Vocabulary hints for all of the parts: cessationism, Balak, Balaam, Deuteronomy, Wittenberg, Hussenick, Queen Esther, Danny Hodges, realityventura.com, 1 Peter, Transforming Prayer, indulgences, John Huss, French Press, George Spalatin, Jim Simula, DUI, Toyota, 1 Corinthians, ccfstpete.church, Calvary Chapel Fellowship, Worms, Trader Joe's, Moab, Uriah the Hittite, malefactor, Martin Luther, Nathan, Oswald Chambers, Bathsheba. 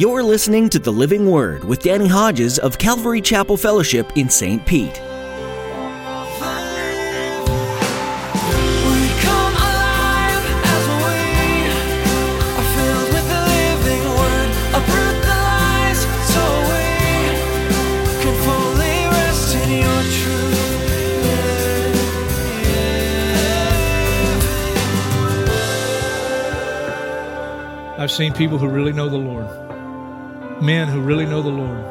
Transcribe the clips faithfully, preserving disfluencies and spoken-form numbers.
You're listening to The Living Word with Danny Hodges of Calvary Chapel Fellowship in Saint Pete. I've seen people who really know the Lord, men who really know the Lord,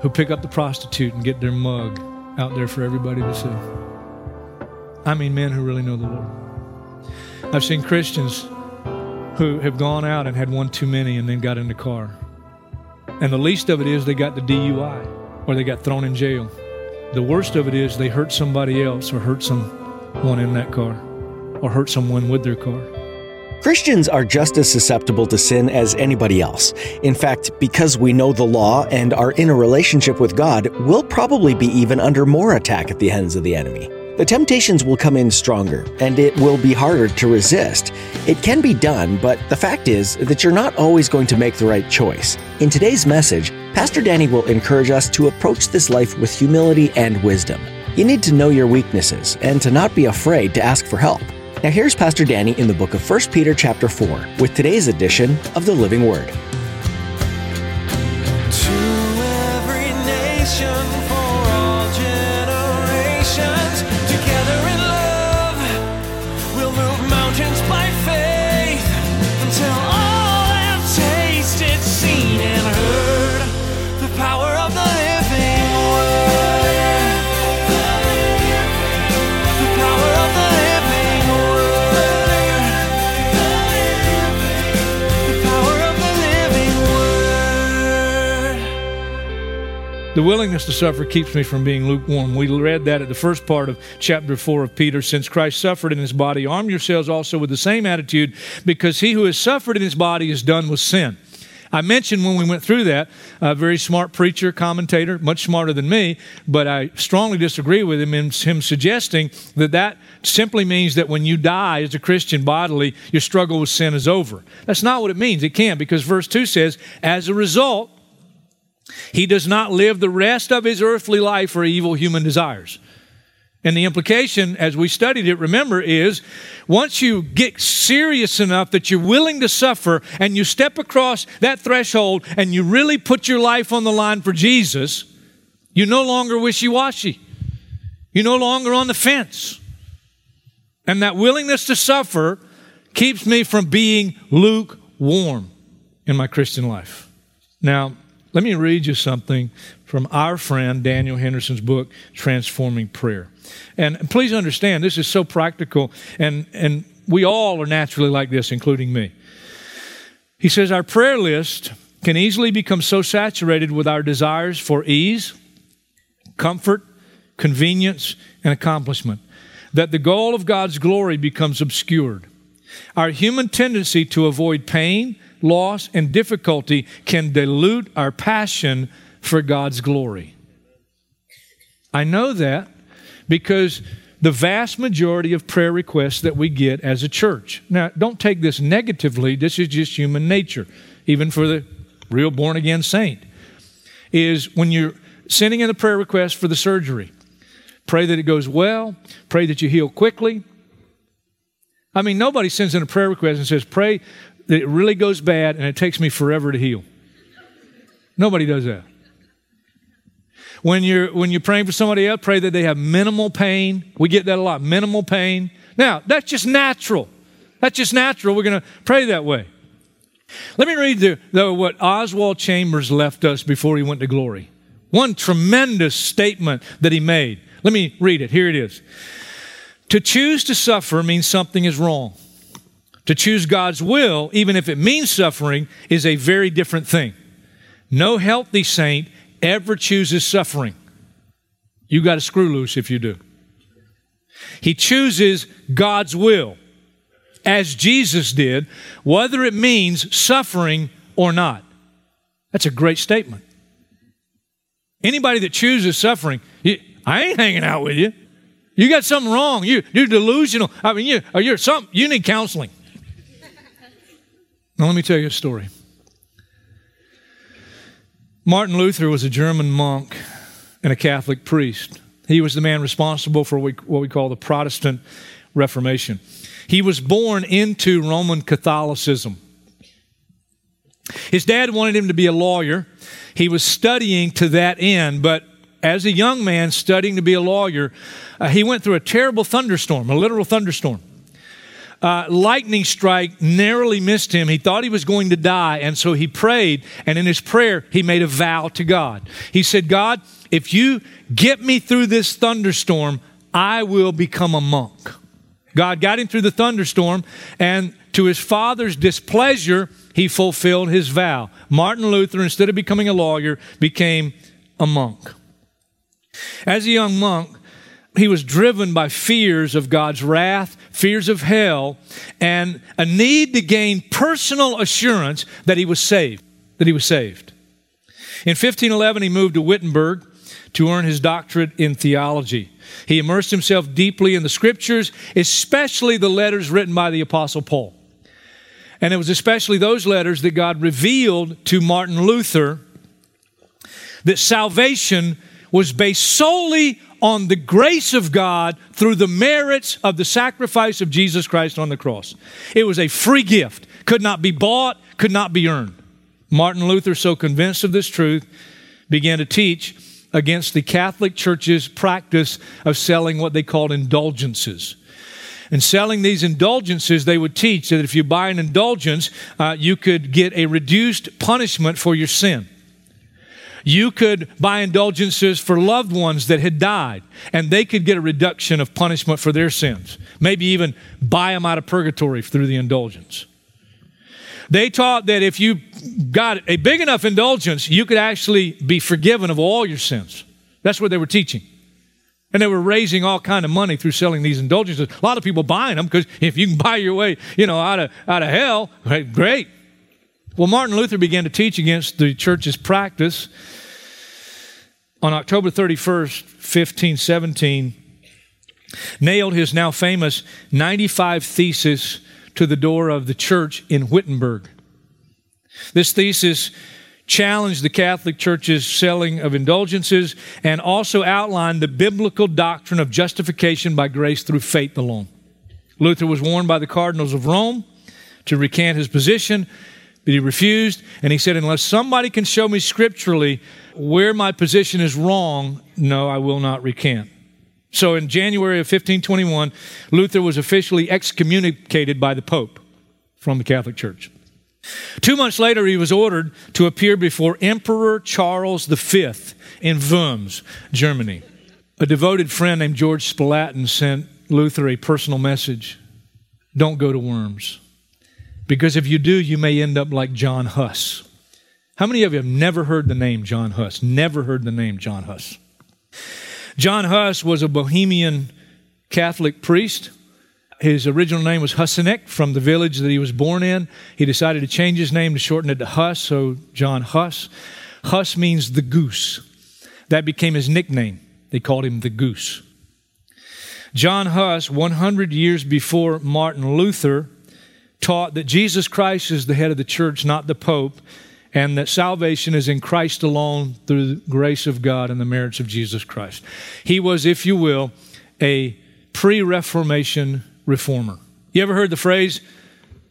who pick up the prostitute and get their mug out there for everybody to see. I mean men who really know the Lord. I've seen Christians who have gone out and had one too many and then got in the car. And the least of it is they got the D U I or they got thrown in jail. The worst of it is they hurt somebody else or hurt someone in that car or hurt someone with their car. Christians are just as susceptible to sin as anybody else. In fact, because we know the law and are in a relationship with God, we'll probably be even under more attack at the hands of the enemy. The temptations will come in stronger, and it will be harder to resist. It can be done, but the fact is that you're not always going to make the right choice. In today's message, Pastor Danny will encourage us to approach this life with humility and wisdom. You need to know your weaknesses and to not be afraid to ask for help. Now here's Pastor Danny in the book of First Peter chapter four with today's edition of The Living Word. The willingness to suffer keeps me from being lukewarm. We read that at the first part of chapter four of Peter. Since Christ suffered in his body, arm yourselves also with the same attitude, because he who has suffered in his body is done with sin. I mentioned when we went through that, a very smart preacher, commentator, much smarter than me, but I strongly disagree with him in him suggesting that that simply means that when you die as a Christian bodily, your struggle with sin is over. That's not what it means. It can't, because verse two says, as a result, he does not live the rest of his earthly life for evil human desires. And the implication, as we studied it, remember, is once you get serious enough that you're willing to suffer and you step across that threshold and you really put your life on the line for Jesus, you're no longer wishy-washy. You're no longer on the fence. And that willingness to suffer keeps me from being lukewarm in my Christian life. Now, let me read you something from our friend Daniel Henderson's book, Transforming Prayer. And please understand, this is so practical, and, and we all are naturally like this, including me. He says, our prayer list can easily become so saturated with our desires for ease, comfort, convenience, and accomplishment that the goal of God's glory becomes obscured. Our human tendency to avoid pain, loss, and difficulty can dilute our passion for God's glory. I know that because the vast majority of prayer requests that we get as a church. Now, don't take this negatively. This is just human nature, even for the real born-again saint, is when you're sending in a prayer request for the surgery, pray that it goes well, pray that you heal quickly. I mean, nobody sends in a prayer request and says, pray that it really goes bad and it takes me forever to heal. Nobody does that. When you're, when you're praying for somebody else, pray that they have minimal pain. We get that a lot, minimal pain. Now, that's just natural. That's just natural. We're going to pray that way. Let me read, the, though, what Oswald Chambers left us before he went to glory. One tremendous statement that he made. Let me read it. Here it is. To choose to suffer means something is wrong. To choose God's will, even if it means suffering, is a very different thing. No healthy saint ever chooses suffering. You got a screw loose if you do. He chooses God's will, as Jesus did, whether it means suffering or not. That's a great statement. Anybody that chooses suffering, you, I ain't hanging out with you. You got something wrong. You, you're delusional. I mean, you, or you're something. You need counseling. Now, let me tell you a story. Martin Luther was a German monk and a Catholic priest. He was the man responsible for what we call the Protestant Reformation. He was born into Roman Catholicism. His dad wanted him to be a lawyer. He was studying to that end, but as a young man studying to be a lawyer, uh, he went through a terrible thunderstorm, a literal thunderstorm. Uh, lightning strike narrowly missed him. He thought he was going to die, and so he prayed, and in his prayer, he made a vow to God. He said, God, if you get me through this thunderstorm, I will become a monk. God got him through the thunderstorm, and to his father's displeasure, he fulfilled his vow. Martin Luther, instead of becoming a lawyer, became a monk. As a young monk, he was driven by fears of God's wrath, fears of hell, and a need to gain personal assurance that he was saved, that he was saved. In fifteen eleven, he moved to Wittenberg to earn his doctorate in theology. He immersed himself deeply in the Scriptures, especially the letters written by the Apostle Paul. And it was especially those letters that God revealed to Martin Luther that salvation was based solely on the grace of God through the merits of the sacrifice of Jesus Christ on the cross. It was a free gift, could not be bought, could not be earned. Martin Luther, so convinced of this truth, began to teach against the Catholic Church's practice of selling what they called indulgences. And selling these indulgences, they would teach that if you buy an indulgence, uh, you could get a reduced punishment for your sin. You could buy indulgences for loved ones that had died, and they could get a reduction of punishment for their sins. Maybe even buy them out of purgatory through the indulgence. They taught that if you got a big enough indulgence, you could actually be forgiven of all your sins. That's what they were teaching. And they were raising all kind of money through selling these indulgences. A lot of people buying them because if you can buy your way, you know, out of out of hell, great. Well, Martin Luther began to teach against the church's practice. On October thirty-first, fifteen seventeen, nailed his now famous ninety-five Theses to the door of the church in Wittenberg. This thesis challenged the Catholic Church's selling of indulgences and also outlined the biblical doctrine of justification by grace through faith alone. Luther was warned by the cardinals of Rome to recant his position, but he refused, and he said, unless somebody can show me scripturally where my position is wrong, no, I will not recant. So in January of fifteen twenty-one, Luther was officially excommunicated by the Pope from the Catholic Church. Two months later, he was ordered to appear before Emperor Charles the Fifth in Worms, Germany. A devoted friend named George Spalatin sent Luther a personal message. Don't go to Worms, because if you do, you may end up like John Huss. How many of you have never heard the name John Huss? Never heard the name John Huss. John Huss was a Bohemian Catholic priest. His original name was Hussenick, from the village that he was born in. He decided to change his name to shorten it to Huss, so John Huss. Huss means the goose. That became his nickname. They called him the goose. John Huss, one hundred years before Martin Luther, taught that Jesus Christ is the head of the church, not the Pope, and that salvation is in Christ alone through the grace of God and the merits of Jesus Christ. He was, if you will, a pre-Reformation reformer. You ever heard the phrase,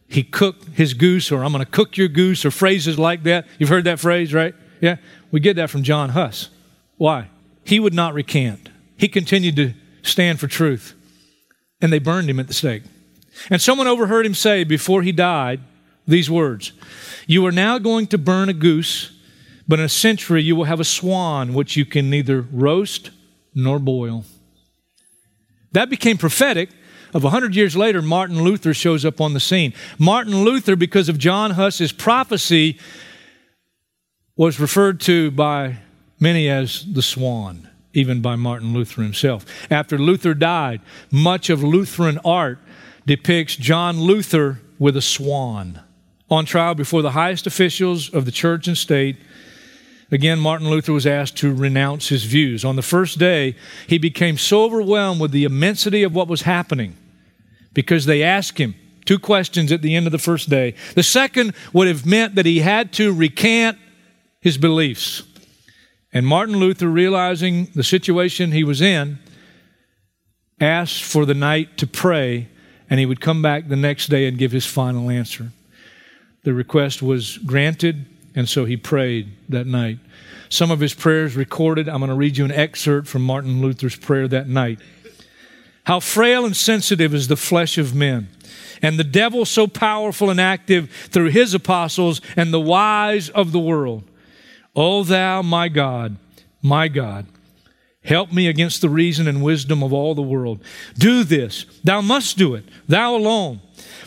he cooked his goose, or I'm going to cook your goose, or phrases like that? You've heard that phrase, right? Yeah? We get that from John Huss. Why? He would not recant. He continued to stand for truth, and they burned him at the stake. And someone overheard him say before he died these words, you are now going to burn a goose, but in a century you will have a swan, which you can neither roast nor boil. That became prophetic. Of one hundred years later, Martin Luther shows up on the scene. Martin Luther, because of John Huss's prophecy, was referred to by many as the swan, even by Martin Luther himself. After Luther died, much of Lutheran art depicts John Luther with a swan. On trial before the highest officials of the church and state, again, Martin Luther was asked to renounce his views. On the first day, he became so overwhelmed with the immensity of what was happening because they asked him two questions at the end of the first day. The second would have meant that he had to recant his beliefs. And Martin Luther, realizing the situation he was in, asked for the night to pray, and he would come back the next day and give his final answer. The request was granted, and so he prayed that night. Some of his prayers recorded. I'm going to read you an excerpt from Martin Luther's prayer that night. How frail and sensitive is the flesh of men, and the devil so powerful and active through his apostles and the wise of the world. O thou, my God, my God, help me against the reason and wisdom of all the world. Do this. Thou must do it. Thou alone.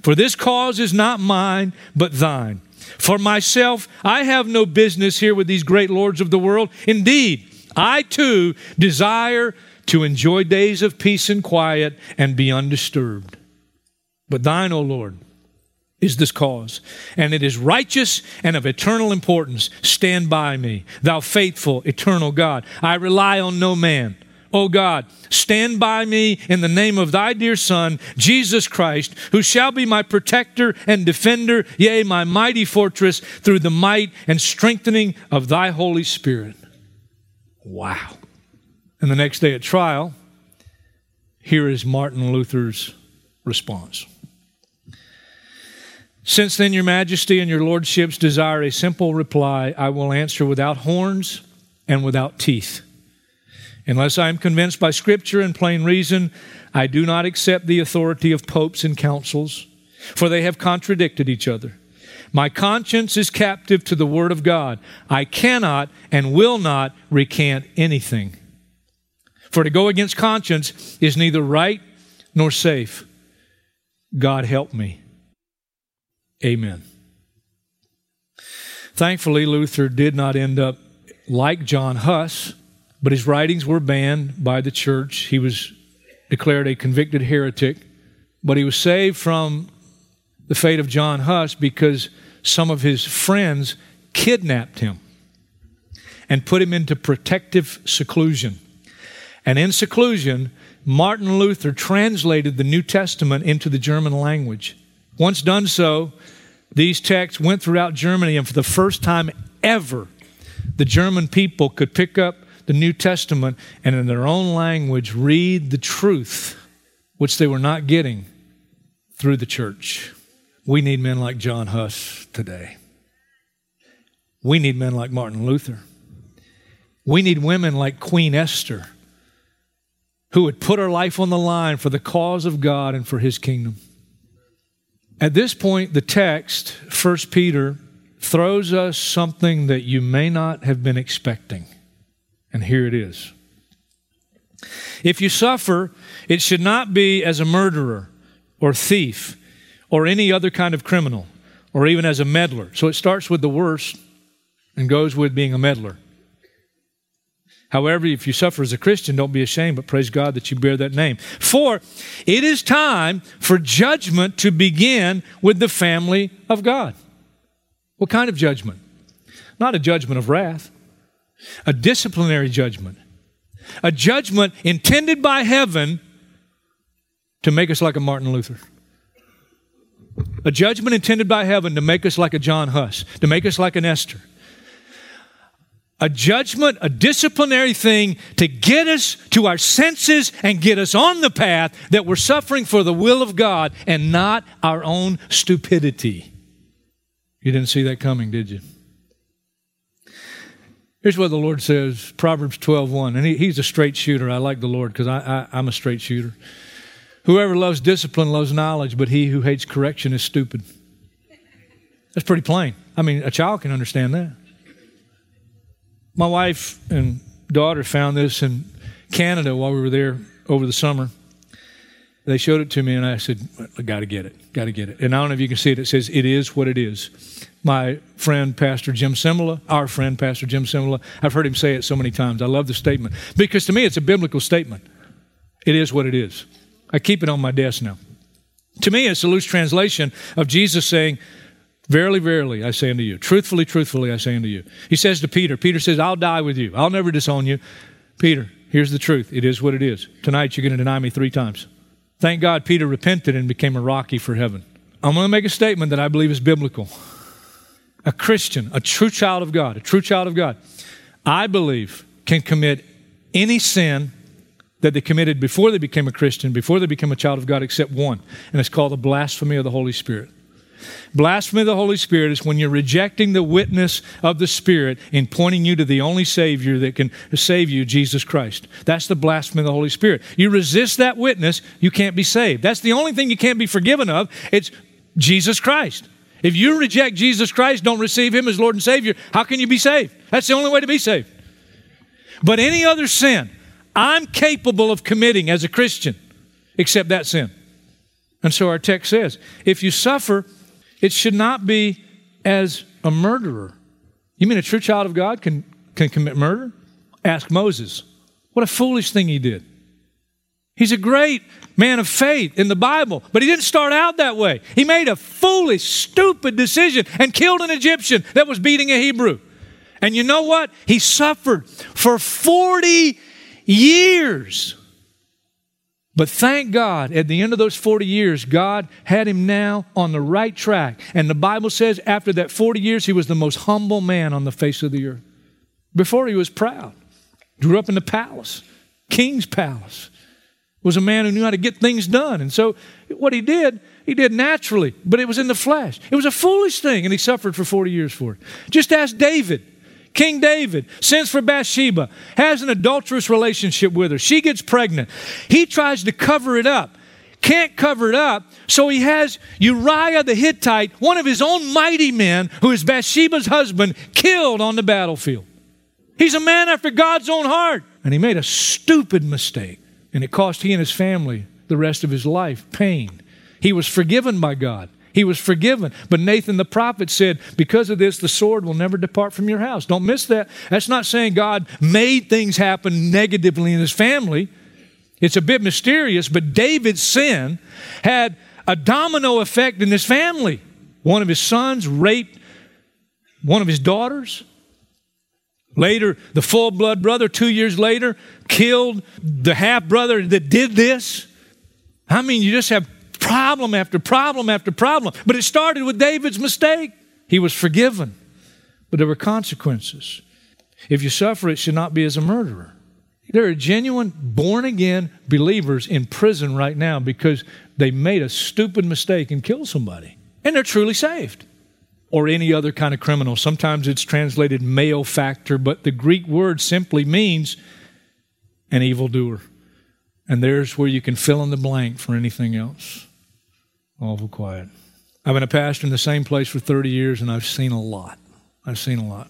For this cause is not mine, but thine. For myself, I have no business here with these great lords of the world. Indeed, I too desire to enjoy days of peace and quiet and be undisturbed. But thine, O Lord, is this cause, and it is righteous and of eternal importance. Stand by me, thou faithful, eternal God. I rely on no man. O God, stand by me in the name of thy dear Son, Jesus Christ, who shall be my protector and defender, yea, my mighty fortress, through the might and strengthening of thy Holy Spirit. Wow. And the next day at trial, here is Martin Luther's response. Since then, your majesty and your lordships desire a simple reply, I will answer without horns and without teeth. Unless I am convinced by Scripture and plain reason, I do not accept the authority of popes and councils, for they have contradicted each other. My conscience is captive to the Word of God. I cannot and will not recant anything. For to go against conscience is neither right nor safe. God help me. Amen. Thankfully, Luther did not end up like John Huss, but his writings were banned by the church. He was declared a convicted heretic, but he was saved from the fate of John Huss because some of his friends kidnapped him and put him into protective seclusion. And in seclusion, Martin Luther translated the New Testament into the German language. Once done so, these texts went throughout Germany, and for the first time ever, the German people could pick up the New Testament and in their own language read the truth, which they were not getting through the church. We need men like John Huss today. We need men like Martin Luther. We need women like Queen Esther, who would put her life on the line for the cause of God and for His kingdom. At this point, the text, First Peter, throws us something that you may not have been expecting. And here it is. If you suffer, it should not be as a murderer or thief or any other kind of criminal or even as a meddler. So it starts with the worst and goes with being a meddler. However, if you suffer as a Christian, don't be ashamed, but praise God that you bear that name. For it is time for judgment to begin with the family of God. What kind of judgment? Not a judgment of wrath, a disciplinary judgment, a judgment intended by heaven to make us like a Martin Luther, a judgment intended by heaven to make us like a John Huss, to make us like an Esther. A judgment, a disciplinary thing to get us to our senses and get us on the path that we're suffering for the will of God and not our own stupidity. You didn't see that coming, did you? Here's what the Lord says, Proverbs twelve one. And he, he's a straight shooter. I like the Lord because I, I, I'm a straight shooter. Whoever loves discipline loves knowledge, but he who hates correction is stupid. That's pretty plain. I mean, a child can understand that. My wife and daughter found this in Canada while we were there over the summer. They showed it to me, and I said, I got to get it, got to get it. And I don't know if you can see it. It says, it is what it is. My friend, Pastor Jim Simula, our friend, Pastor Jim Simula, I've heard him say it so many times. I love the statement because to me, it's a biblical statement. It is what it is. I keep it on my desk now. To me, it's a loose translation of Jesus saying, verily, verily, I say unto you. Truthfully, truthfully, I say unto you. He says to Peter, Peter says, I'll die with you. I'll never disown you. Peter, here's the truth. It is what it is. Tonight, you're going to deny me three times. Thank God Peter repented and became a Rocky for heaven. I'm going to make a statement that I believe is biblical. a Christian, a true child of God, a true child of God, I believe can commit any sin that they committed before they became a Christian, before they became a child of God, except one, and it's called the blasphemy of the Holy Spirit. Blasphemy of the Holy Spirit is when you're rejecting the witness of the Spirit and pointing you to the only Savior that can save you, Jesus Christ. That's the blasphemy of the Holy Spirit. You resist that witness, you can't be saved. That's the only thing you can't be forgiven of. It's Jesus Christ. If you reject Jesus Christ, don't receive Him as Lord and Savior, how can you be saved? That's the only way to be saved. But any other sin I'm capable of committing as a Christian, except that sin. And so our text says, if you suffer, it should not be as a murderer. You mean a true child of God can, can commit murder? Ask Moses. What a foolish thing he did. He's a great man of faith in the Bible, but he didn't start out that way. He made a foolish, stupid decision and killed an Egyptian that was beating a Hebrew. And you know what? He suffered for forty years. But thank God, at the end of those forty years, God had him now on the right track. And the Bible says after that forty years, he was the most humble man on the face of the earth. Before, he was proud. Grew up in the palace, king's palace. Was a man who knew how to get things done. And so what he did, he did naturally, but it was in the flesh. It was a foolish thing, and he suffered for forty years for it. Just ask David. King David sins for Bathsheba, has an adulterous relationship with her. She gets pregnant. He tries to cover it up. Can't cover it up, so he has Uriah the Hittite, one of his own mighty men, who is Bathsheba's husband, killed on the battlefield. He's a man after God's own heart. And he made a stupid mistake, and it cost he and his family the rest of his life pain. He was forgiven by God. He was forgiven. But Nathan the prophet said, because of this, the sword will never depart from your house. Don't miss that. That's not saying God made things happen negatively in his family. It's a bit mysterious, but David's sin had a domino effect in his family. One of his sons raped one of his daughters. Later, the full-blood brother, two years later, killed the half-brother that did this. I mean, you just have problem after problem after problem. But it started with David's mistake. He was forgiven, but there were consequences. If you suffer, it should not be as a murderer. There are genuine born-again believers in prison right now because they made a stupid mistake and killed somebody. And they're truly saved. Or any other kind of criminal. Sometimes it's translated malefactor, but the Greek word simply means an evildoer. And there's where you can fill in the blank for anything else. Awful quiet. I've been a pastor in the same place for thirty years, and I've seen a lot. I've seen a lot.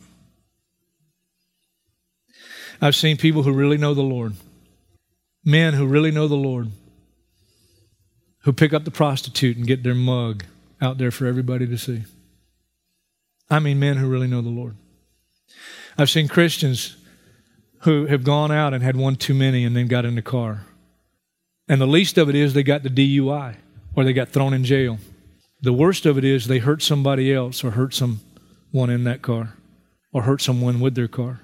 I've seen people who really know the Lord, men who really know the Lord, who pick up the prostitute and get their mug out there for everybody to see. I mean, men who really know the Lord. I've seen Christians who have gone out and had one too many and then got in the car. And the least of it is they got the D U I. Or they got thrown in jail. The worst of it is they hurt somebody else or hurt someone in that car or hurt someone with their car.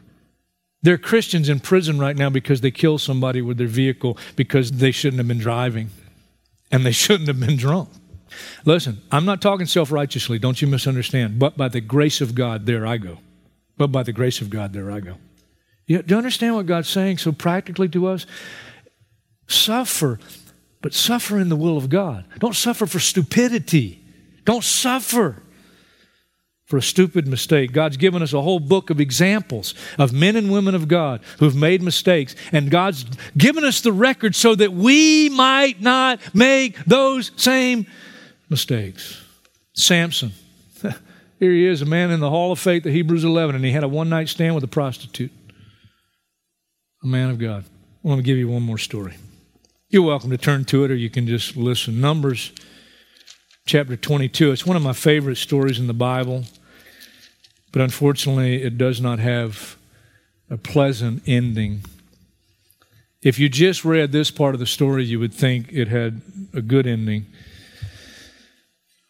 There are Christians in prison right now because they killed somebody with their vehicle because they shouldn't have been driving and they shouldn't have been drunk. Listen, I'm not talking self-righteously, don't you misunderstand, but by the grace of God, there I go. But by the grace of God, there I go. You, do you understand what God's saying so practically to us? Suffer. But suffer in the will of God. Don't suffer for stupidity. Don't suffer for a stupid mistake. God's given us a whole book of examples of men and women of God who've made mistakes, and God's given us the record so that we might not make those same mistakes. Samson. Here he is, a man in the hall of faith, the Hebrews eleven, and he had a one-night stand with a prostitute. A man of God. Let me give you one more story. You're welcome to turn to it, or you can just listen. Numbers chapter twenty-two. It's one of my favorite stories in the Bible, but unfortunately, it does not have a pleasant ending. If you just read this part of the story, you would think it had a good ending.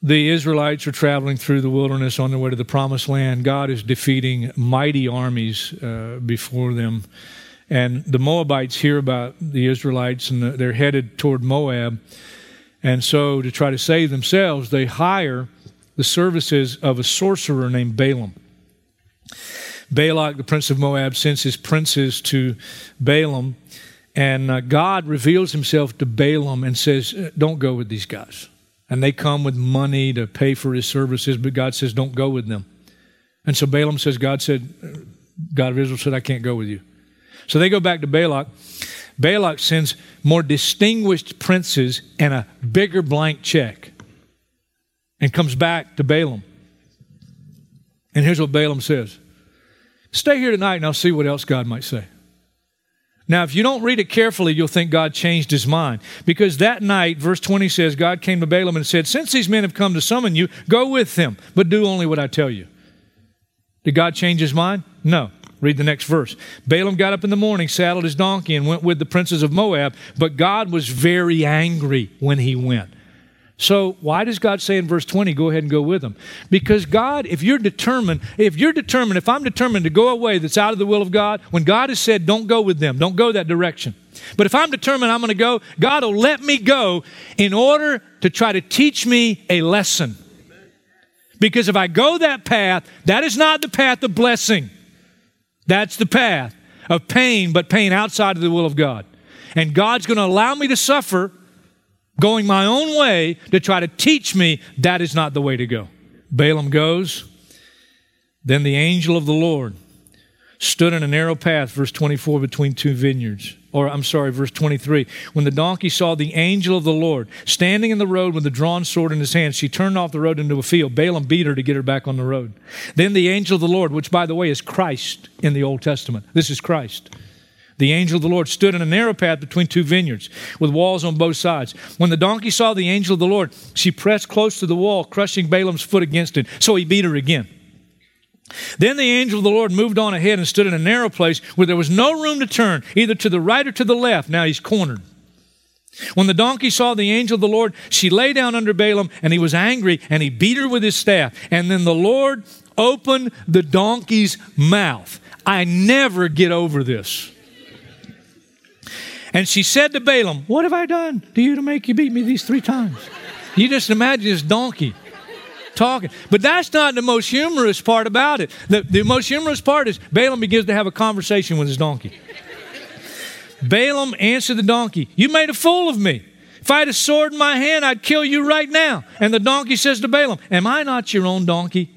The Israelites are traveling through the wilderness on their way to the promised land. God is defeating mighty armies uh, before them. And the Moabites hear about the Israelites, and they're headed toward Moab. And so to try to save themselves, they hire the services of a sorcerer named Balaam. Balak, the prince of Moab, sends his princes to Balaam, and uh, God reveals himself to Balaam and says, don't go with these guys. And they come with money to pay for his services, but God says, don't go with them. And so Balaam says, God said, God of Israel said, I can't go with you. So they go back to Balak. Balak sends more distinguished princes and a bigger blank check and comes back to Balaam. And here's what Balaam says. Stay here tonight and I'll see what else God might say. Now, if you don't read it carefully, you'll think God changed his mind. Because that night, verse twenty says, God came to Balaam and said, since these men have come to summon you, go with them, but do only what I tell you. Did God change his mind? No. Read the next verse. Balaam got up in the morning, saddled his donkey, and went with the princes of Moab, but God was very angry when he went. So why does God say in verse twenty, go ahead and go with them? Because God, if you're determined, if you're determined, if I'm determined to go away that's out of the will of God, when God has said, don't go with them, don't go that direction. But if I'm determined I'm going to go, God will let me go in order to try to teach me a lesson. Because if I go that path, that is not the path of blessing. That's the path of pain, but pain outside of the will of God. And God's going to allow me to suffer going my own way to try to teach me that is not the way to go. Balaam goes. Then the angel of the Lord stood in a narrow path, verse twenty-four, between two vineyards. Or I'm sorry, verse twenty-three. When the donkey saw the angel of the Lord standing in the road with a drawn sword in his hand, she turned off the road into a field. Balaam beat her to get her back on the road. Then the angel of the Lord, which by the way is Christ in the Old Testament. This is Christ. The angel of the Lord stood in a narrow path between two vineyards with walls on both sides. When the donkey saw the angel of the Lord, she pressed close to the wall, crushing Balaam's foot against it. So he beat her again. Then the angel of the Lord moved on ahead and stood in a narrow place where there was no room to turn, either to the right or to the left. Now he's cornered. When the donkey saw the angel of the Lord, she lay down under Balaam, and he was angry, and he beat her with his staff. And then the Lord opened the donkey's mouth. I never get over this. And she said to Balaam, what have I done to you to make you beat me these three times? You just imagine this donkey talking. But that's not the most humorous part about it. The, the most humorous part is Balaam begins to have a conversation with his donkey. Balaam answered the donkey, you made a fool of me. If I had a sword in my hand, I'd kill you right now. And the donkey says to Balaam, am I not your own donkey,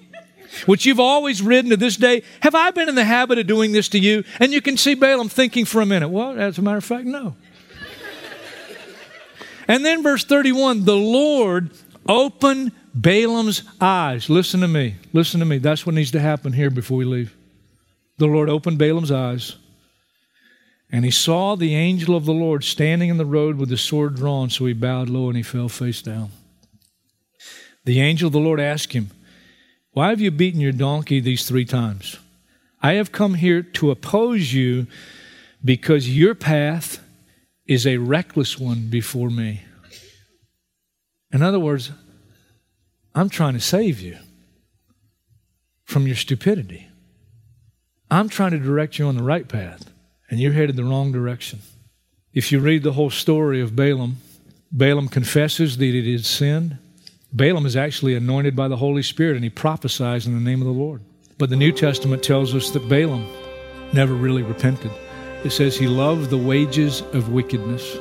which you've always ridden to this day? Have I been in the habit of doing this to you? And you can see Balaam thinking for a minute. Well, as a matter of fact, no. And then verse thirty-one, the Lord opened Balaam's eyes. Listen to me. Listen to me. That's what needs to happen here before we leave. The Lord opened Balaam's eyes, and he saw the angel of the Lord standing in the road with the sword drawn, so he bowed low and he fell face down. The angel of the Lord asked him, why have you beaten your donkey these three times? I have come here to oppose you because your path is a reckless one before me. In other words, I'm trying to save you from your stupidity. I'm trying to direct you on the right path, and you're headed the wrong direction. If you read the whole story of Balaam, Balaam confesses that he had sinned. Balaam is actually anointed by the Holy Spirit, and he prophesies in the name of the Lord. But the New Testament tells us that Balaam never really repented. It says he loved the wages of wickedness,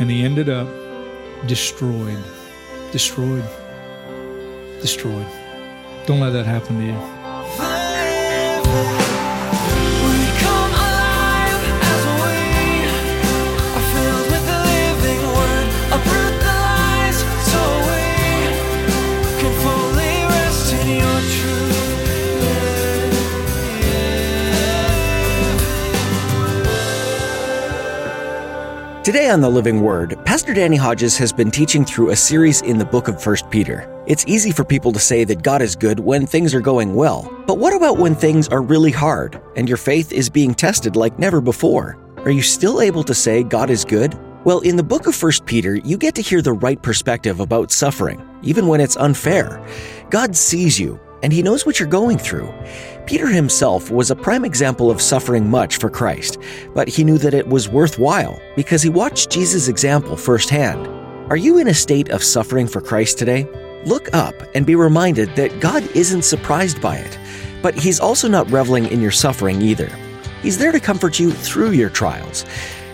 and he ended up destroyed, destroyed. Destroyed. Don't let that happen to you. Today on The Living Word, Pastor Danny Hodges has been teaching through a series in the book of First Peter. It's easy for people to say that God is good when things are going well. But what about when things are really hard and your faith is being tested like never before? Are you still able to say God is good? Well, in the book of First Peter, you get to hear the right perspective about suffering, even when it's unfair. God sees you, and he knows what you're going through. Peter himself was a prime example of suffering much for Christ, but he knew that it was worthwhile because he watched Jesus' example firsthand. Are you in a state of suffering for Christ today? Look up and be reminded that God isn't surprised by it, but He's also not reveling in your suffering either. He's there to comfort you through your trials.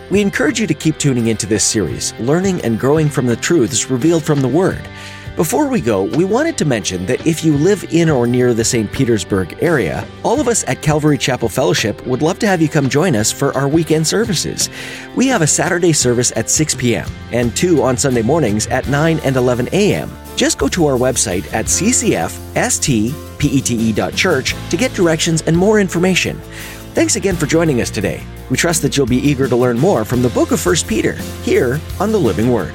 We encourage you to keep tuning into this series, learning and growing from the truths revealed from the Word. Before we go, we wanted to mention that if you live in or near the Saint Petersburg area, all of us at Calvary Chapel Fellowship would love to have you come join us for our weekend services. We have a Saturday service at six p.m. and two on Sunday mornings at nine and eleven a.m. Just go to our website at c c f s t pete dot church to get directions and more information. Thanks again for joining us today. We trust that you'll be eager to learn more from the book of First Peter here on The Living Word.